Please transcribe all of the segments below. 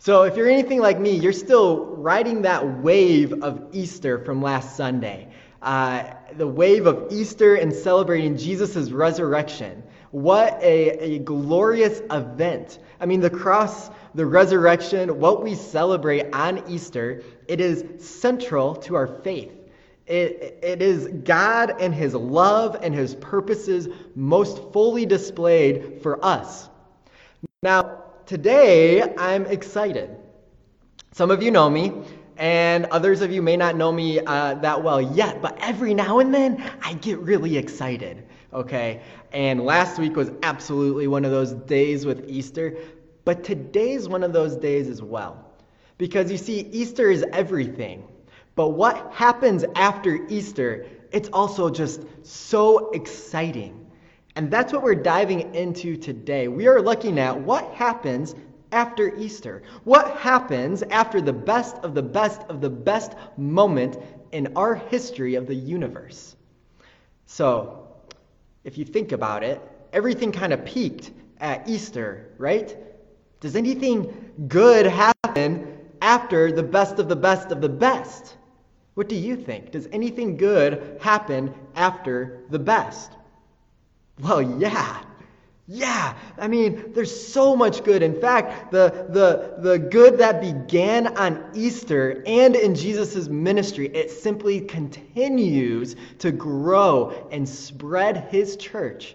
So if you're anything like me, you're still riding that wave of Easter from last Sunday. The wave of Easter and celebrating Jesus' resurrection. What a glorious event. I mean, the cross, the resurrection, what we celebrate on Easter, it is central to our faith. It is God and his love and his purposes most fully displayed for us. Now, today, I'm excited. Some of you know me, and others of you may not know me that well yet, but every now and then, I get really excited, okay? And last week was absolutely one of those days with Easter, but today's one of those days as well. Because you see, Easter is everything. But what happens after Easter, it's also just so exciting. And that's what we're diving into today. We are looking at what happens after Easter. What happens after the best of the best of the best moment in our history of the universe? So, if you think about it, everything kind of peaked at Easter, right? Does anything good happen after the best of the best of the best? What do you think? Does anything good happen after the best? Well, yeah. I mean, there's so much good. In fact, the good that began on Easter and in Jesus' ministry, it simply continues to grow and spread his church.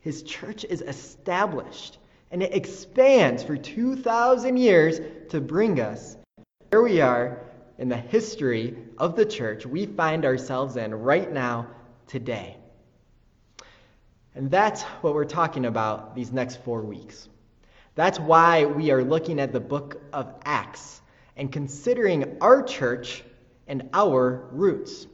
His church is established, and it expands for 2,000 years to bring us where we are in the history of the church we find ourselves in right now, today. And that's what we're talking about these next 4 weeks. That's why we are looking at the book of Acts and considering our church and our roots.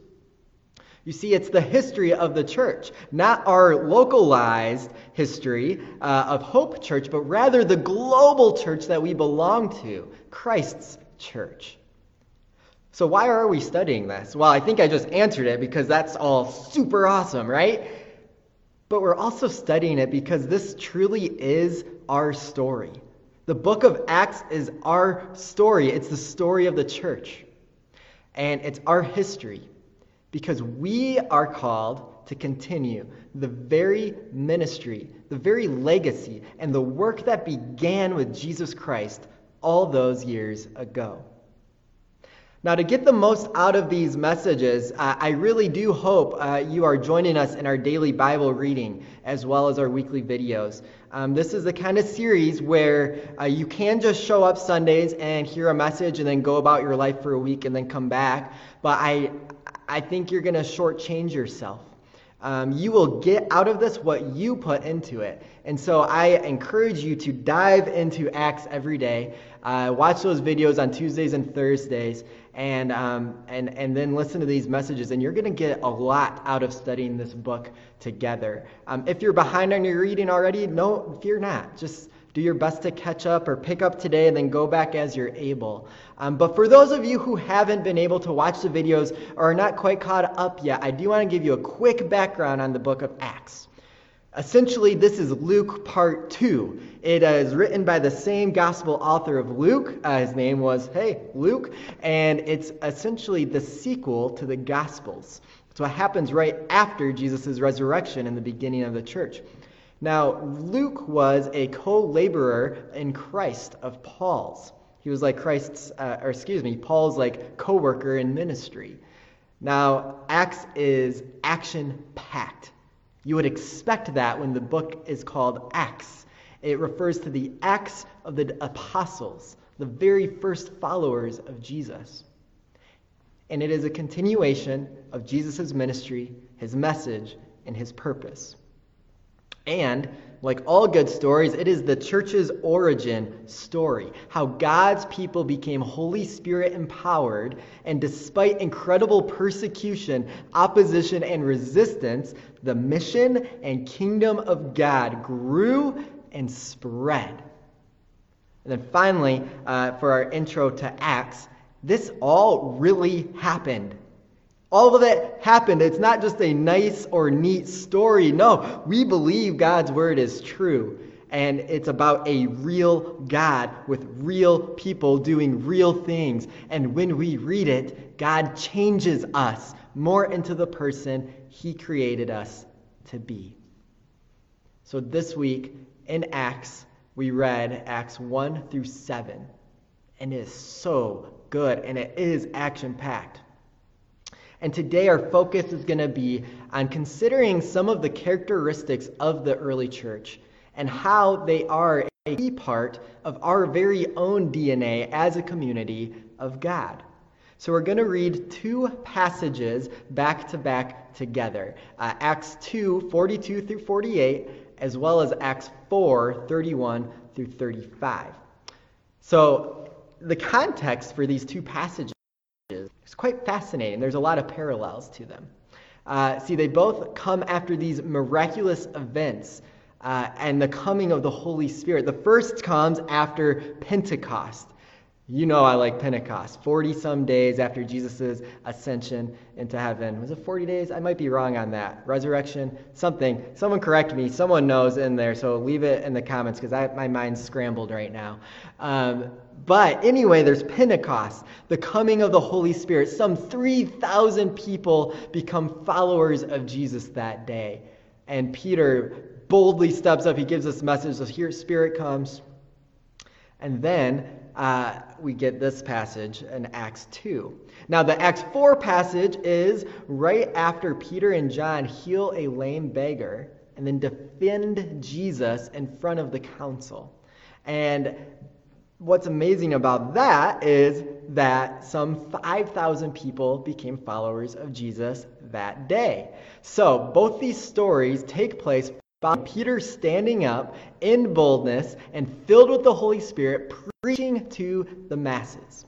You see, it's the history of the church, not our localized history of Hope Church, but rather the global church that we belong to, Christ's church. So why are we studying this? Well, I think I just answered it because that's all super awesome, right? But we're also studying it because this truly is our story. The book of Acts is our story. It's the story of the church. And it's our history because we are called to continue the very ministry, the very legacy, and the work that began with Jesus Christ all those years ago. Now, to get the most out of these messages, I really do hope you are joining us in our daily Bible reading as well as our weekly videos. This is the kind of series where you can just show up Sundays and hear a message and then go about your life for a week and then come back. But I think you're going to shortchange yourself. You will get out of this what you put into it. And so I encourage you to dive into Acts every day. Watch those videos on Tuesdays and Thursdays. And then listen to these messages, and you're going to get a lot out of studying this book together. If you're behind on your reading already, no, fear not. Just do your best to catch up or pick up today and then go back as you're able. But for those of you who haven't been able to watch the videos or are not quite caught up yet, I do want to give you a quick background on the book of Acts. Essentially, this is Luke part 2. It is written by the same gospel author of Luke. His name was, Luke. And it's essentially the sequel to the Gospels. It's what happens right after Jesus' resurrection in the beginning of the church. Now, Luke was a co-laborer in Christ of Paul's. He was like Paul's like co-worker in ministry. Now, Acts is action-packed. You would expect that when the book is called Acts. It refers to the Acts of the Apostles, the very first followers of Jesus. And it is a continuation of Jesus' ministry, his message, and his purpose. And, like all good stories, it is the church's origin story, how God's people became Holy Spirit empowered, and despite incredible persecution, opposition, and resistance, the mission and kingdom of God grew and spread. And then finally, for our intro to Acts, this all really happened. All of that happened. It's not just a nice or neat story. No, we believe God's word is true. And it's about a real God with real people doing real things. And when we read it, God changes us more into the person he created us to be. So this week in Acts, we read Acts 1 through 7. And it is so good, and it is action-packed. And today our focus is going to be on considering some of the characteristics of the early church and how they are a key part of our very own DNA as a community of God. So we're going to read two passages back-to-back together. Acts 2, 42 through 48, as well as Acts 4, 31 through 35. So the context for these two passages is quite fascinating. There's a lot of parallels to them. They both come after these miraculous events and the coming of the Holy Spirit. The first comes after Pentecost. You know I like Pentecost. 40-some days after Jesus' ascension into heaven. Was it 40 days? I might be wrong on that. Resurrection? Something. Someone correct me. Someone knows in there, so leave it in the comments because my mind's scrambled right now. But anyway, there's Pentecost, the coming of the Holy Spirit. Some 3,000 people become followers of Jesus that day. And Peter boldly steps up. He gives this message of here, Spirit comes. And then we get this passage in Acts 2. Now, the Acts 4 passage is right after Peter and John heal a lame beggar and then defend Jesus in front of the council. And what's amazing about that is that some 5,000 people became followers of Jesus that day. So both these stories take place by Peter standing up in boldness and filled with the Holy Spirit, preaching to the masses.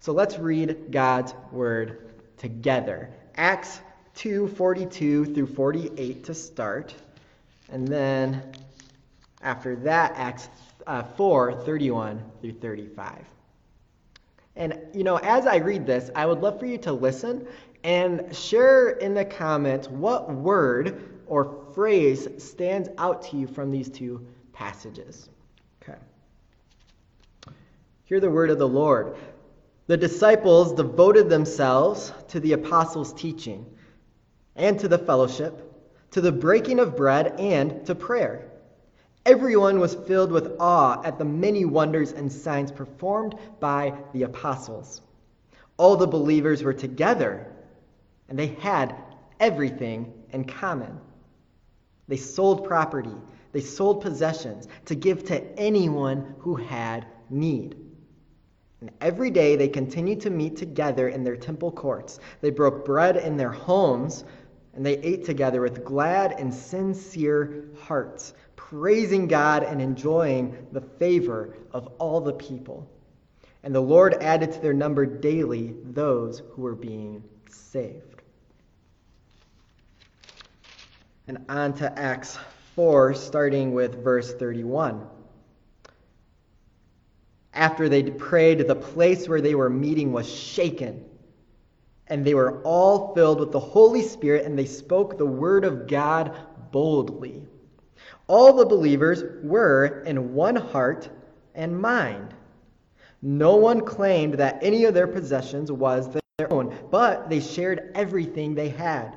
So let's read God's word together. Acts 2:42 through 48 to start. And then after that, Acts 4:31 through 35. And, as I read this, I would love for you to listen and share in the comments what word or phrase stands out to you from these two passages. Okay. Hear the word of the Lord. The disciples devoted themselves to the apostles' teaching and to the fellowship, to the breaking of bread and to prayer. Everyone was filled with awe at the many wonders and signs performed by the apostles. All the believers were together, and they had everything in common. They sold property, they sold possessions to give to anyone who had need. And every day they continued to meet together in their temple courts. They broke bread in their homes, and they ate together with glad and sincere hearts, praising God and enjoying the favor of all the people. And the Lord added to their number daily those who were being saved. And on to Acts 4, starting with verse 31. After they prayed, the place where they were meeting was shaken, and they were all filled with the Holy Spirit, and they spoke the word of God boldly. All the believers were in one heart and mind. No one claimed that any of their possessions was their own, but they shared everything they had.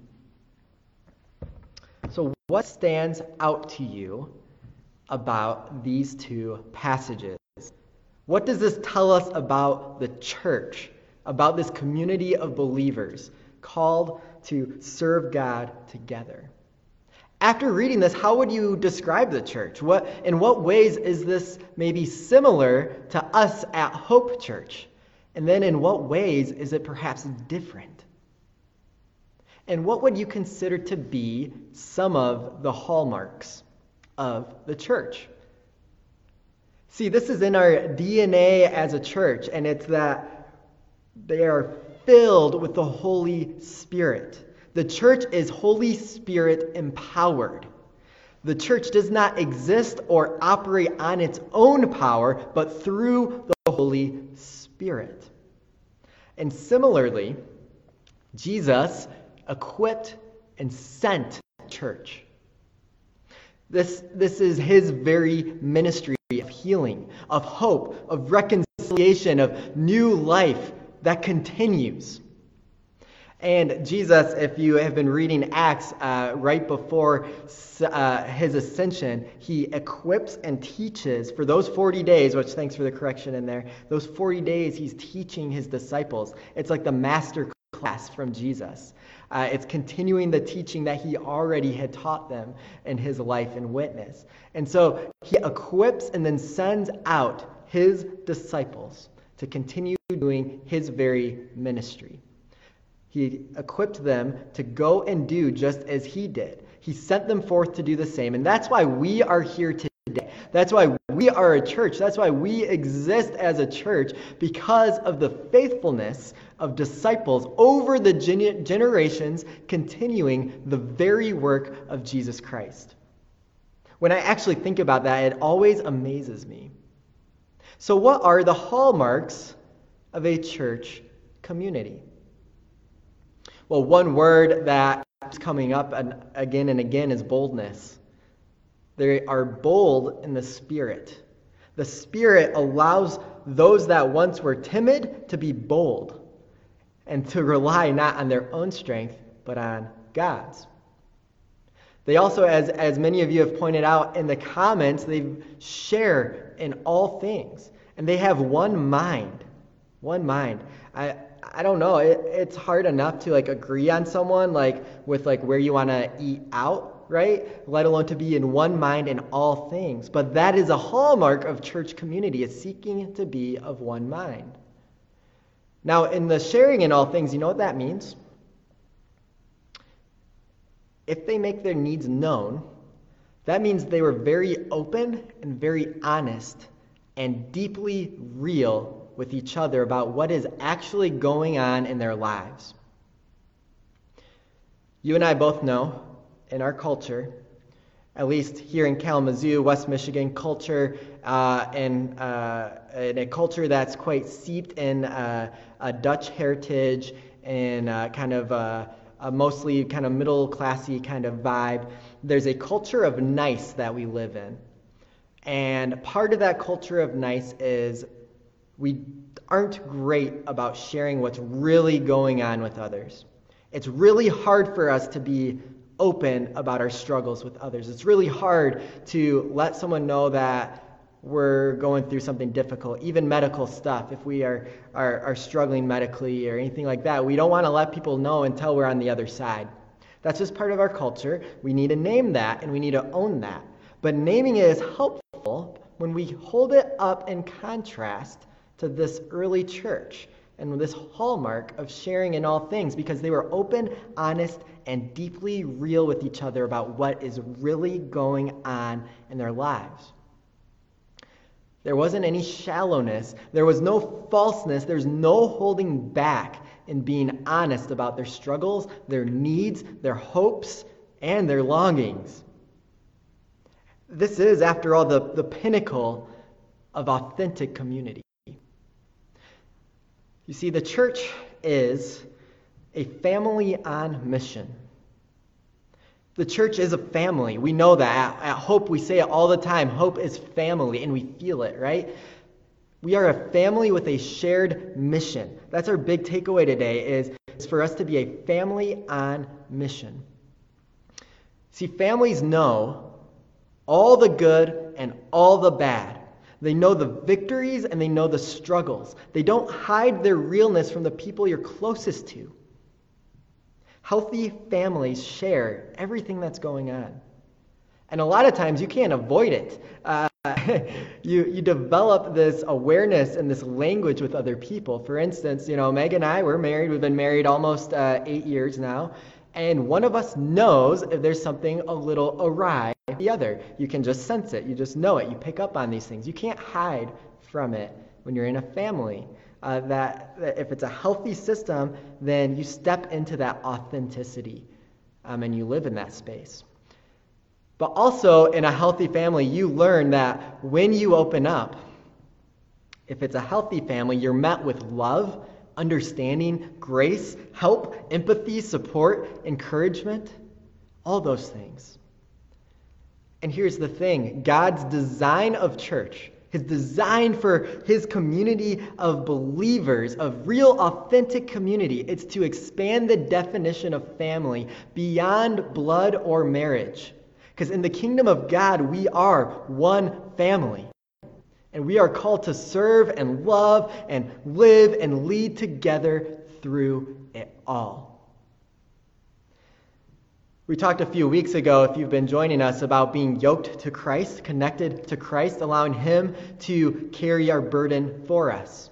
So what stands out to you about these two passages? What does this tell us about the church, about this community of believers called to serve God together? After reading this, how would you describe the church? In what ways is this maybe similar to us at Hope Church? And then in what ways is it perhaps different? And what would you consider to be some of the hallmarks of the church? See, this is in our DNA as a church, and it's that they are filled with the Holy Spirit. The church is Holy Spirit empowered. The church does not exist or operate on its own power, but through the Holy Spirit. And similarly, Jesus equipped and sent the church. This is his very ministry of healing, of hope, of reconciliation, of new life that continues. And Jesus, if you have been reading Acts right before his ascension, he equips and teaches for those 40 days, which thanks for the correction in there, those 40 days he's teaching his disciples. It's like the master class from Jesus. It's continuing the teaching that he already had taught them in his life and witness. And so he equips and then sends out his disciples to continue doing his very ministry. He equipped them to go and do just as he did. He sent them forth to do the same. And that's why we are here today. That's why we are a church. That's why we exist as a church, because of the faithfulness of disciples over the generations continuing the very work of Jesus Christ. When I actually think about that, it always amazes me. So what are the hallmarks of a church community? Well, one word that keeps coming up and again is boldness. They are bold in the Spirit. The Spirit allows those that once were timid to be bold and to rely not on their own strength, but on God's. They also, as many of you have pointed out in the comments, they share in all things. And they have one mind. One mind. I don't know. It's hard enough to agree on someone with where you want to eat out, right? Let alone to be in one mind in all things. But that is a hallmark of church community, is seeking to be of one mind. Now, in the sharing in all things, you know what that means? If they make their needs known, that means they were very open and very honest and deeply real with each other about what is actually going on in their lives. You and I both know, in our culture, at least here in Kalamazoo, West Michigan culture, and a culture that's quite steeped in a Dutch heritage and a mostly kind of middle-classy kind of vibe, there's a culture of nice that we live in. And part of that culture of nice is we aren't great about sharing what's really going on with others. It's really hard for us to be open about our struggles with others. It's really hard to let someone know that we're going through something difficult, even medical stuff. If we are struggling medically or anything like that, we don't want to let people know until we're on the other side. That's just part of our culture. We need to name that, and we need to own that. But naming it is helpful when we hold it up in contrast to this early church and this hallmark of sharing in all things, because they were open, honest, and deeply real with each other about what is really going on in their lives. There wasn't any shallowness. There was no falseness. There's no holding back in being honest about their struggles, their needs, their hopes, and their longings. This is, after all, the pinnacle of authentic community. You see, the church is a family on mission. The church is a family. We know that. At Hope, we say it all the time. Hope is family, and we feel it, right? We are a family with a shared mission. That's our big takeaway today, is for us to be a family on mission. See, families know all the good and all the bad. They know the victories and they know the struggles. They don't hide their realness from the people you're closest to. Healthy families share everything that's going on. And a lot of times you can't avoid it. You develop this awareness and this language with other people. For instance, Meg and I, we're married. We've been married almost 8 years now. And one of us knows if there's something a little awry the other. You can just sense it. You just know it. You pick up on these things. You can't hide from it when you're in a family. That if it's a healthy system, then you step into that authenticity, and you live in that space. But also in a healthy family, you learn that when you open up, if it's a healthy family, you're met with love, understanding, grace, help, empathy, support, encouragement, all those things. And here's the thing, God's design of church, his design for his community of believers, of real authentic community, it's to expand the definition of family beyond blood or marriage. Because in the kingdom of God, we are one family. And we are called to serve and love and live and lead together through it all. We talked a few weeks ago, if you've been joining us, about being yoked to Christ, connected to Christ, allowing him to carry our burden for us.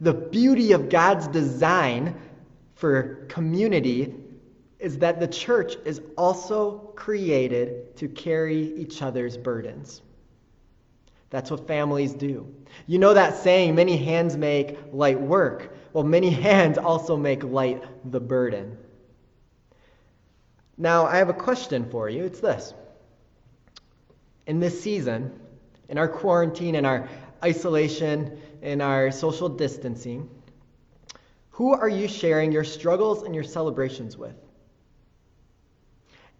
The beauty of God's design for community is that the church is also created to carry each other's burdens. That's what families do. You know that saying, many hands make light work. Well, many hands also make light the burden. Now, I have a question for you. It's this. In this season, in our quarantine, in our isolation, in our social distancing, who are you sharing your struggles and your celebrations with?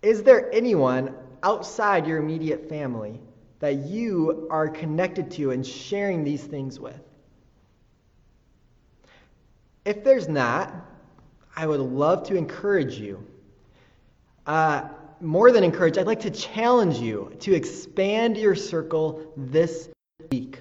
Is there anyone outside your immediate family that you are connected to and sharing these things with? If there's not, I would love to encourage you. More than encourage, I'd like to challenge you to expand your circle this week.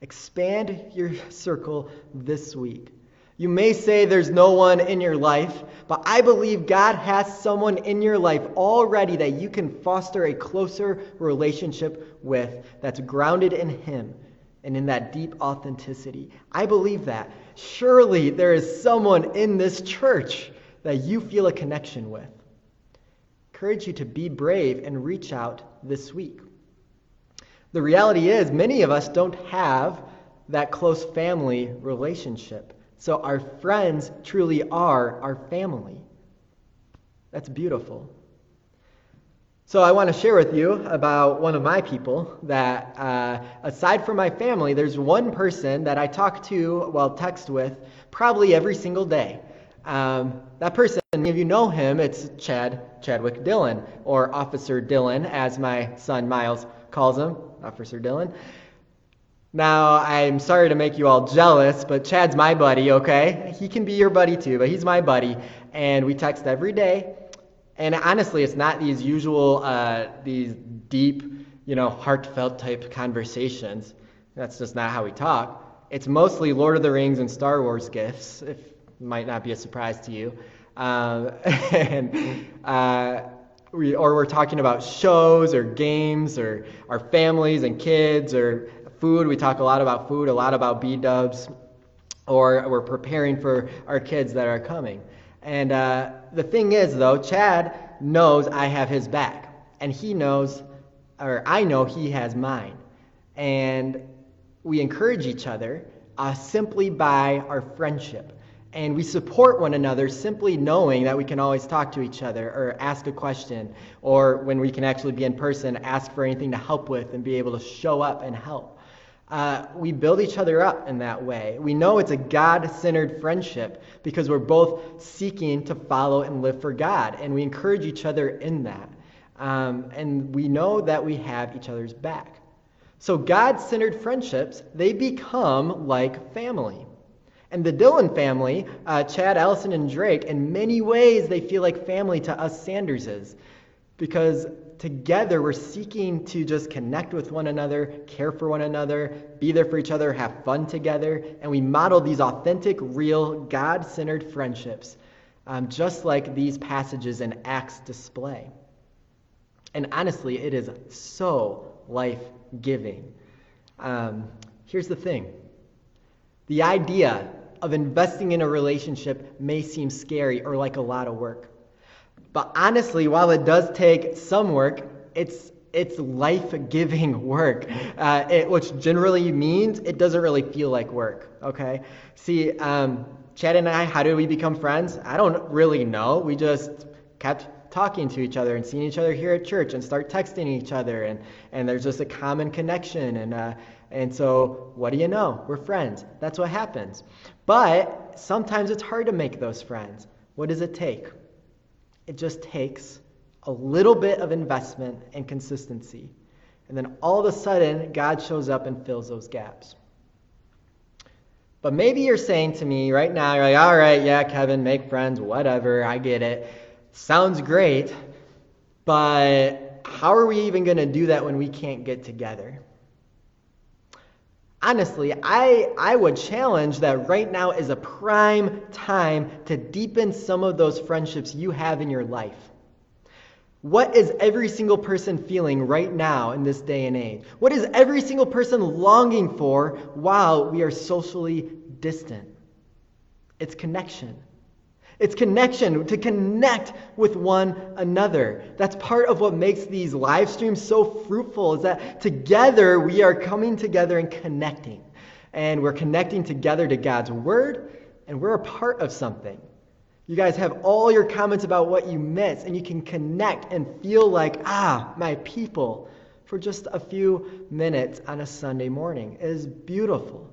Expand your circle this week. You may say there's no one in your life, but I believe God has someone in your life already that you can foster a closer relationship with that's grounded in him and in that deep authenticity. I believe that. Surely there is someone in this church that you feel a connection with. I encourage you to be brave and reach out this week. The reality is, many of us don't have that close family relationship. So our friends truly are our family. That's beautiful. So I want to share with you about one of my people that, aside from my family, there's one person that I talk to, text with, probably every single day. That person, many of you know him, it's Chadwick Dillon, or Officer Dillon, as my son Miles calls him, Officer Dillon. Now, I'm sorry to make you all jealous, but Chad's my buddy, okay? He can be your buddy too, but he's my buddy, and we text every day. And honestly, it's not these usual, these deep, heartfelt type conversations. That's just not how we talk. It's mostly Lord of the Rings and Star Wars gifts, if might not be a surprise to you. We're talking about shows or games or our families and kids or food. We talk a lot about food, a lot about B-dubs, or we're preparing for our kids that are coming. And the thing is, though, Chad knows I have his back, and he knows, or I know he has mine. And we encourage each other simply by our friendship. And we support one another simply knowing that we can always talk to each other or ask a question, or when we can actually be in person, ask for anything to help with and be able to show up and help. We build each other up in that way. We know it's a God-centered friendship because we're both seeking to follow and live for God, and we encourage each other in that. And we know that we have each other's back. So God-centered friendships, they become like family. And the Dillon family, Chad, Allison, and Drake, in many ways they feel like family to us Sanderses, because together we're seeking to just connect with one another, care for one another, be there for each other, have fun together, and we model these authentic, real, God-centered friendships, just like these passages in Acts display. And honestly, it is so life-giving. Here's the thing. The idea of investing in a relationship may seem scary or like a lot of work. But honestly, while it does take some work, it's life-giving work, which generally means it doesn't really feel like work, okay? See, Chad and I, how did we become friends? I don't really know. We just kept talking to each other and seeing each other here at church and start texting each other, and there's just a common connection, and so what do you know? We're friends. That's what happens. But sometimes it's hard to make those friends. What does it take? It just takes a little bit of investment and consistency. And then all of a sudden, God shows up and fills those gaps. But maybe you're saying to me right now, you're like, all right, yeah, Kevin, make friends, whatever, I get it. Sounds great, but how are we even going to do that when we can't get together? Honestly, I would challenge that right now is a prime time to deepen some of those friendships you have in your life. What is every single person feeling right now in this day and age? What is every single person longing for while we are socially distant? It's connection. It's connection, to connect with one another. That's part of what makes these live streams so fruitful, is that together we are coming together and connecting. And we're connecting together to God's word, and we're a part of something. You guys have all your comments about what you missed, and you can connect and feel like, my people, for just a few minutes on a Sunday morning. It is beautiful.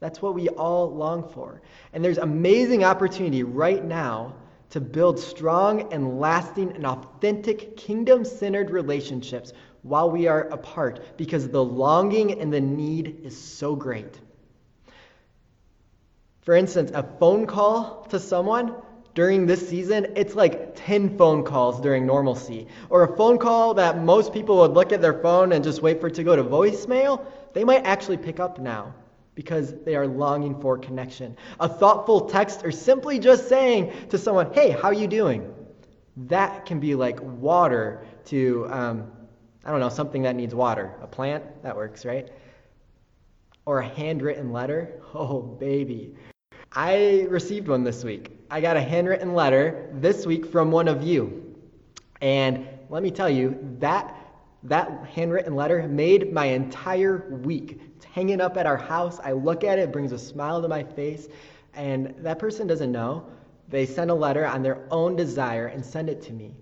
That's what we all long for. And there's amazing opportunity right now to build strong and lasting and authentic kingdom-centered relationships while we are apart, because the longing and the need is so great. For instance, a phone call to someone during this season, it's like 10 phone calls during normalcy. Or a phone call that most people would look at their phone and just wait for it to go to voicemail, they might actually pick up now, because they are longing for connection. A thoughtful text, or simply just saying to someone, hey, how you doing? That can be like water to, something that needs water. A plant, that works, right? Or a handwritten letter. Oh, baby. I received one this week. I got a handwritten letter this week from one of you. And let me tell you, that handwritten letter made my entire week. It's hanging up at our house. I look at it, it brings a smile to my face, and that person doesn't know. They send a letter on their own desire and send it to me,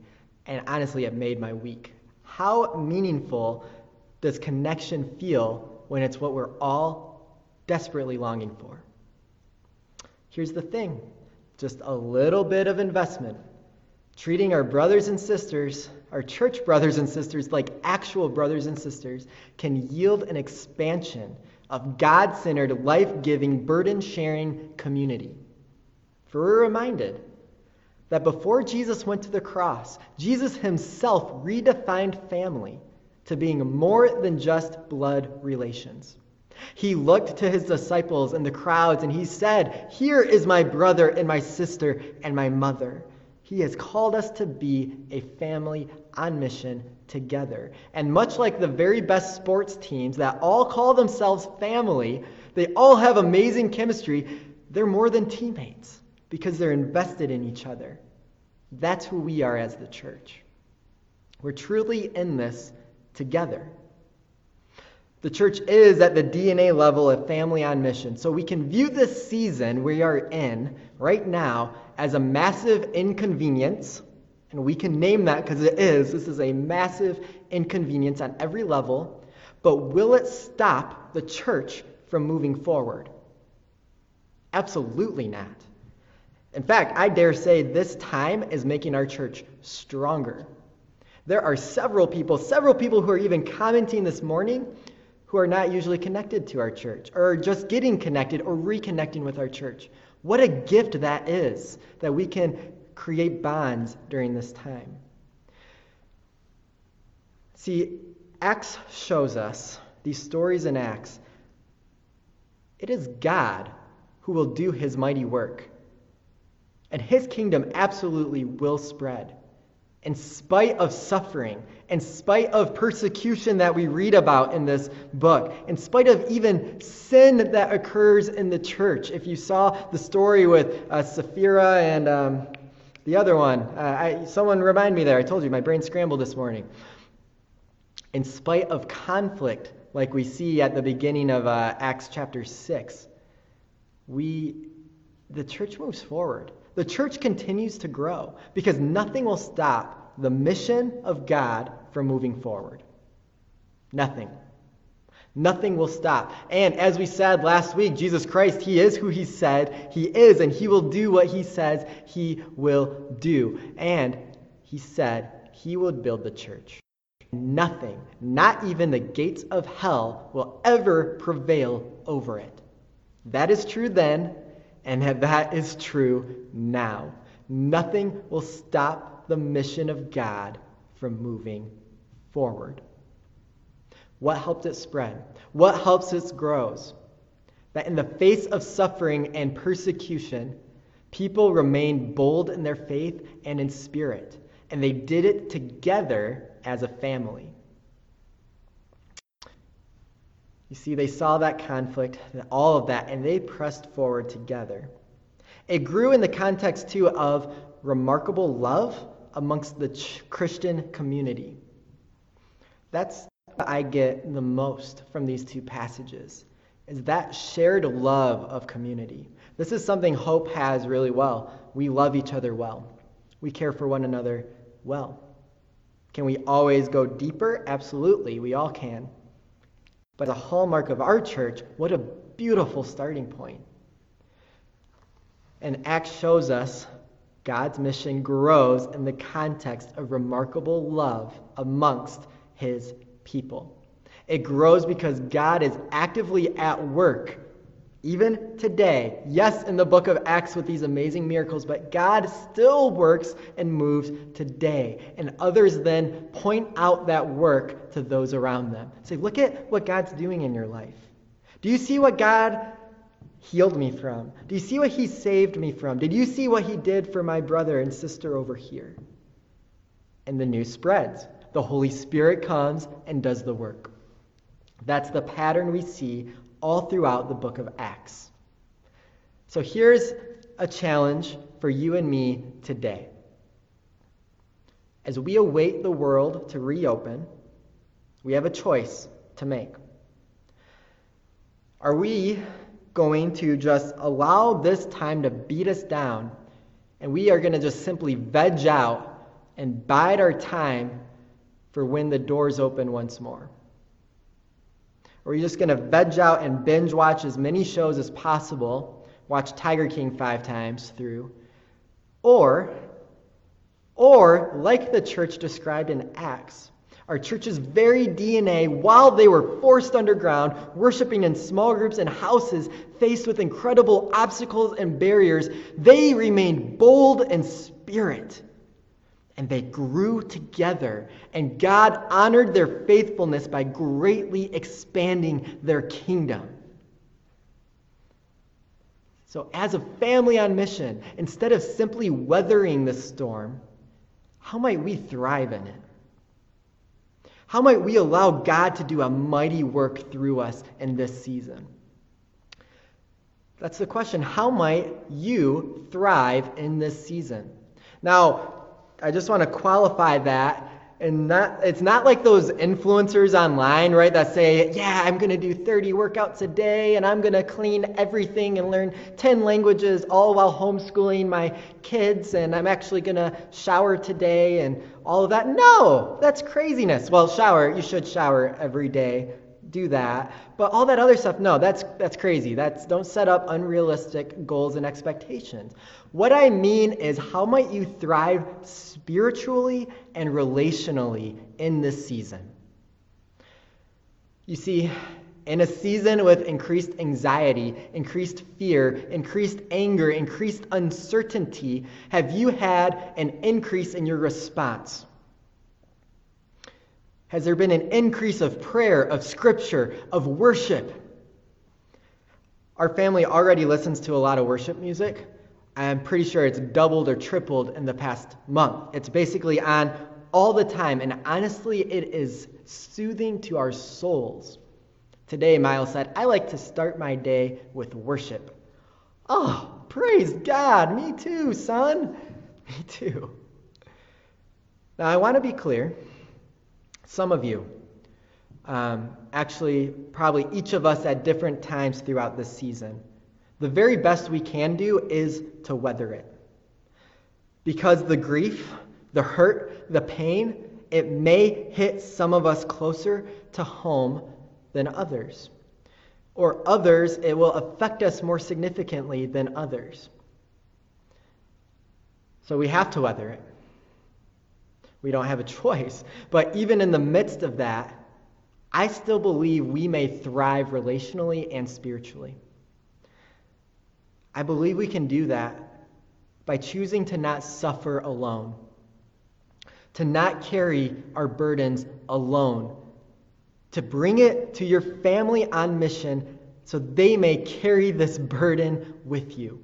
and honestly, it made my week. How meaningful does connection feel when it's what we're all desperately longing for? Here's the thing, just a little bit of investment. Treating our brothers and sisters, our church brothers and sisters, like actual brothers and sisters, can yield an expansion of God-centered, life-giving, burden-sharing community. For we're reminded that before Jesus went to the cross, Jesus himself redefined family to being more than just blood relations. He looked to his disciples and the crowds, and he said, "Here is my brother and my sister and my mother." He has called us to be a family on mission together. And much like the very best sports teams that all call themselves family, they all have amazing chemistry. They're more than teammates because they're invested in each other. That's who we are as the church. We're truly in this together. The church is at the DNA level of family on mission. So we can view this season we are in right now as a massive inconvenience, and we can name that because it is. This is a massive inconvenience on every level, but will it stop the church from moving forward? Absolutely not. In fact, I dare say this time is making our church stronger. There are several people who are even commenting this morning who are not usually connected to our church, or just getting connected or reconnecting with our church. What a gift that is, that we can create bonds during this time. See, Acts shows us, these stories in Acts, it is God who will do his mighty work. And his kingdom absolutely will spread. In spite of suffering, in spite of persecution that we read about in this book, in spite of even sin that occurs in the church. If you saw the story with Sapphira and the other one, someone remind me there. I told you, my brain scrambled this morning. in spite of conflict, like we see at the beginning of Acts chapter 6, the church moves forward. The church continues to grow because nothing will stop the mission of God from moving forward. Nothing. Nothing will stop. And as we said last week, Jesus Christ, he is who he said he is, and he will do what he says he will do. And he said he would build the church. Nothing, not even the gates of hell, will ever prevail over it. That is true then, and that is true now. Nothing will stop the mission of God from moving forward. What helps it spread? What helps it grows? That in the face of suffering and persecution, people remained bold in their faith and in spirit, and they did it together as a family. You see, they saw that conflict, all of that, and they pressed forward together. It grew in the context, too, of remarkable love amongst the Christian community. That's I get the most from these two passages, is that shared love of community. This is something Hope has really well. We love each other well. We care for one another well. Can we always go deeper? Absolutely, we all can. But the hallmark of our church, what a beautiful starting point. And Acts shows us God's mission grows in the context of remarkable love amongst his people. It grows because God is actively at work, even today. Yes, in the book of Acts with these amazing miracles, but God still works and moves today. And others then point out that work to those around them. Say, look at what God's doing in your life. Do you see what God healed me from? Do you see what he saved me from? Did you see what he did for my brother and sister over here? And the news spreads. The Holy Spirit comes and does the work. That's the pattern we see all throughout the book of Acts. So here's a challenge for you and me today. As we await the world to reopen, we have a choice to make. Are we going to just allow this time to beat us down, and we are going to just simply veg out and bide our time for when the doors open once more? Or you're just going to veg out and binge watch as many shows as possible, watch Tiger King 5 times through, or like the church described in Acts, our church's very DNA, while they were forced underground, worshiping in small groups and houses, faced with incredible obstacles and barriers, they remained bold in spirit. And they grew together, and God honored their faithfulness by greatly expanding their kingdom. So as a family on mission, instead of simply weathering the storm, how might we thrive in it? How might we allow God to do a mighty work through us in this season? That's the question. How might you thrive in this season? Now, I just want to qualify that, and it's not like those influencers online, right, that say, yeah, I'm going to do 30 workouts a day, and I'm going to clean everything and learn 10 languages all while homeschooling my kids, and I'm actually going to shower today and all of that. No, that's craziness. Well, shower, you should shower every day. Do that. But all that other stuff, no, that's crazy. Don't set up unrealistic goals and expectations. What I mean is, how might you thrive spiritually and relationally in this season? You see, in a season with increased anxiety, increased fear, increased anger, increased uncertainty, have you had an increase in your response? Has there been an increase of prayer, of scripture, of worship? Our family already listens to a lot of worship music. I'm pretty sure it's doubled or tripled in the past month. It's basically on all the time, and honestly, it is soothing to our souls. Today, Miles said, I like to start my day with worship. Oh, praise God. Me too, son. Me too. Now, I want to be clear. Some of you, Actually, probably each of us at different times throughout this season. The very best we can do is to weather it. Because the grief, the hurt, the pain, it may hit some of us closer to home than others. Or others, it will affect us more significantly than others. So we have to weather it. We don't have a choice. But even in the midst of that, I still believe we may thrive relationally and spiritually. I believe we can do that by choosing to not suffer alone, to not carry our burdens alone, to bring it to your family on mission so they may carry this burden with you.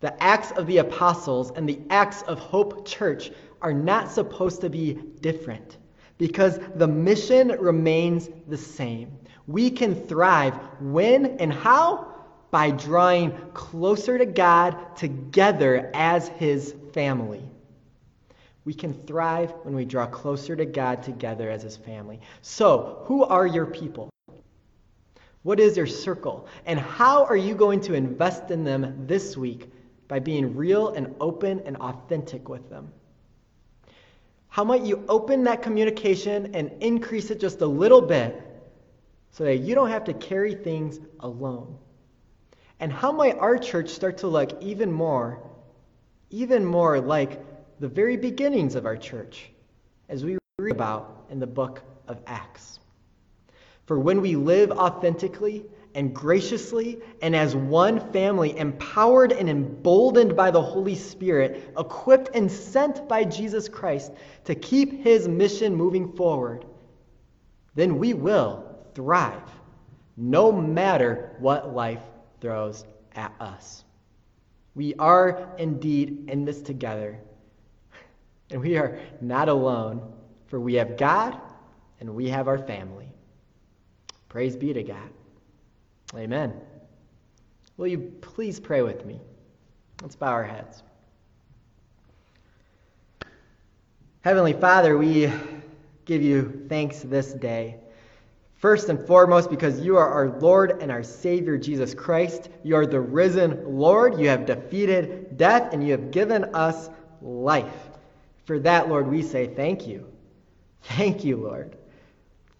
The Acts of the Apostles and the Acts of Hope Church are not supposed to be different because the mission remains the same. We can thrive when and how? By drawing closer to God together as His family. We can thrive when we draw closer to God together as His family. So, who are your people? What is your circle? And how are you going to invest in them this week by being real and open and authentic with them? How might you open that communication and increase it just a little bit so that you don't have to carry things alone? And how might our church start to look even more like the very beginnings of our church, as we read about in the book of Acts? For when we live authentically and graciously and as one family, empowered and emboldened by the Holy Spirit, equipped and sent by Jesus Christ to keep His mission moving forward, then we will thrive, no matter what life throws at us. We are indeed in this together. And we are not alone, for we have God and we have our family. Praise be to God. Amen. Will you please pray with me? Let's bow our heads. Heavenly Father, we give you thanks this day. First and foremost, because you are our Lord and our Savior, Jesus Christ. You are the risen Lord. You have defeated death and you have given us life. For that, Lord, we say thank you. Thank you, Lord.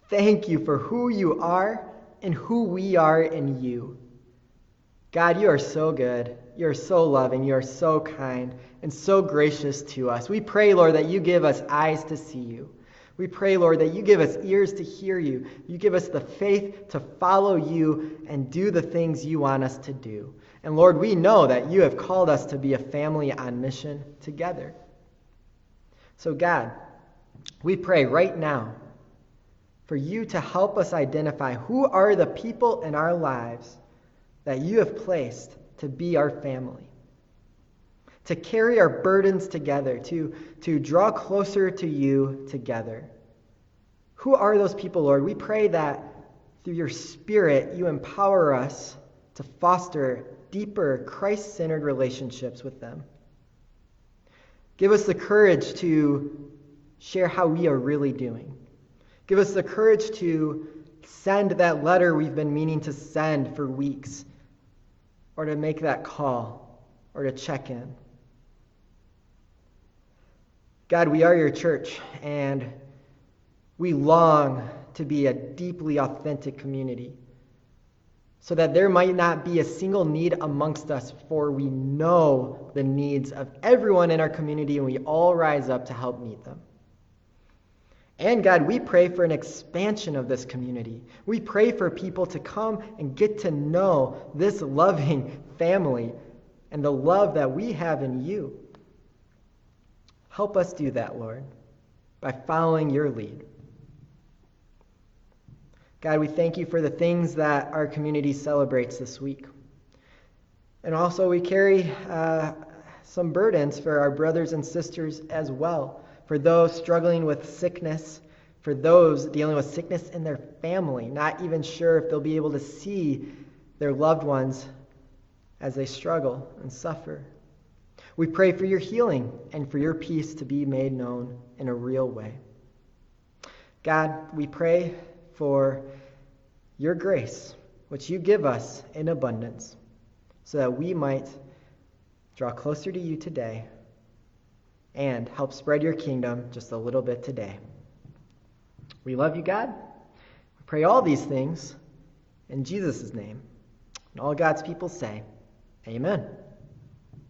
Thank you for who you are and who we are in you. God, you are so good. You are so loving. You are so kind and so gracious to us. We pray, Lord, that you give us eyes to see you. We pray, Lord, that you give us ears to hear you. You give us the faith to follow you and do the things you want us to do. And Lord, we know that you have called us to be a family on mission together. So God, we pray right now for you to help us identify who are the people in our lives that you have placed to be our family, to carry our burdens together, to draw closer to you together. Who are those people, Lord? We pray that through your Spirit, you empower us to foster deeper, Christ-centered relationships with them. Give us the courage to share how we are really doing. Give us the courage to send that letter we've been meaning to send for weeks, or to make that call, or to check in. God, we are your church, and we long to be a deeply authentic community, so that there might not be a single need amongst us, for we know the needs of everyone in our community, and we all rise up to help meet them. And God, we pray for an expansion of this community. We pray for people to come and get to know this loving family and the love that we have in you. Help us do that, Lord, by following your lead. God, we thank you for the things that our community celebrates this week. And also we carry some burdens for our brothers and sisters as well, for those struggling with sickness, for those dealing with sickness in their family, not even sure if they'll be able to see their loved ones as they struggle and suffer. We pray for your healing and for your peace to be made known in a real way. God, we pray for your grace, which you give us in abundance, so that we might draw closer to you today and help spread your kingdom just a little bit today. We love you, God. We pray all these things in Jesus' name. And all God's people say, amen.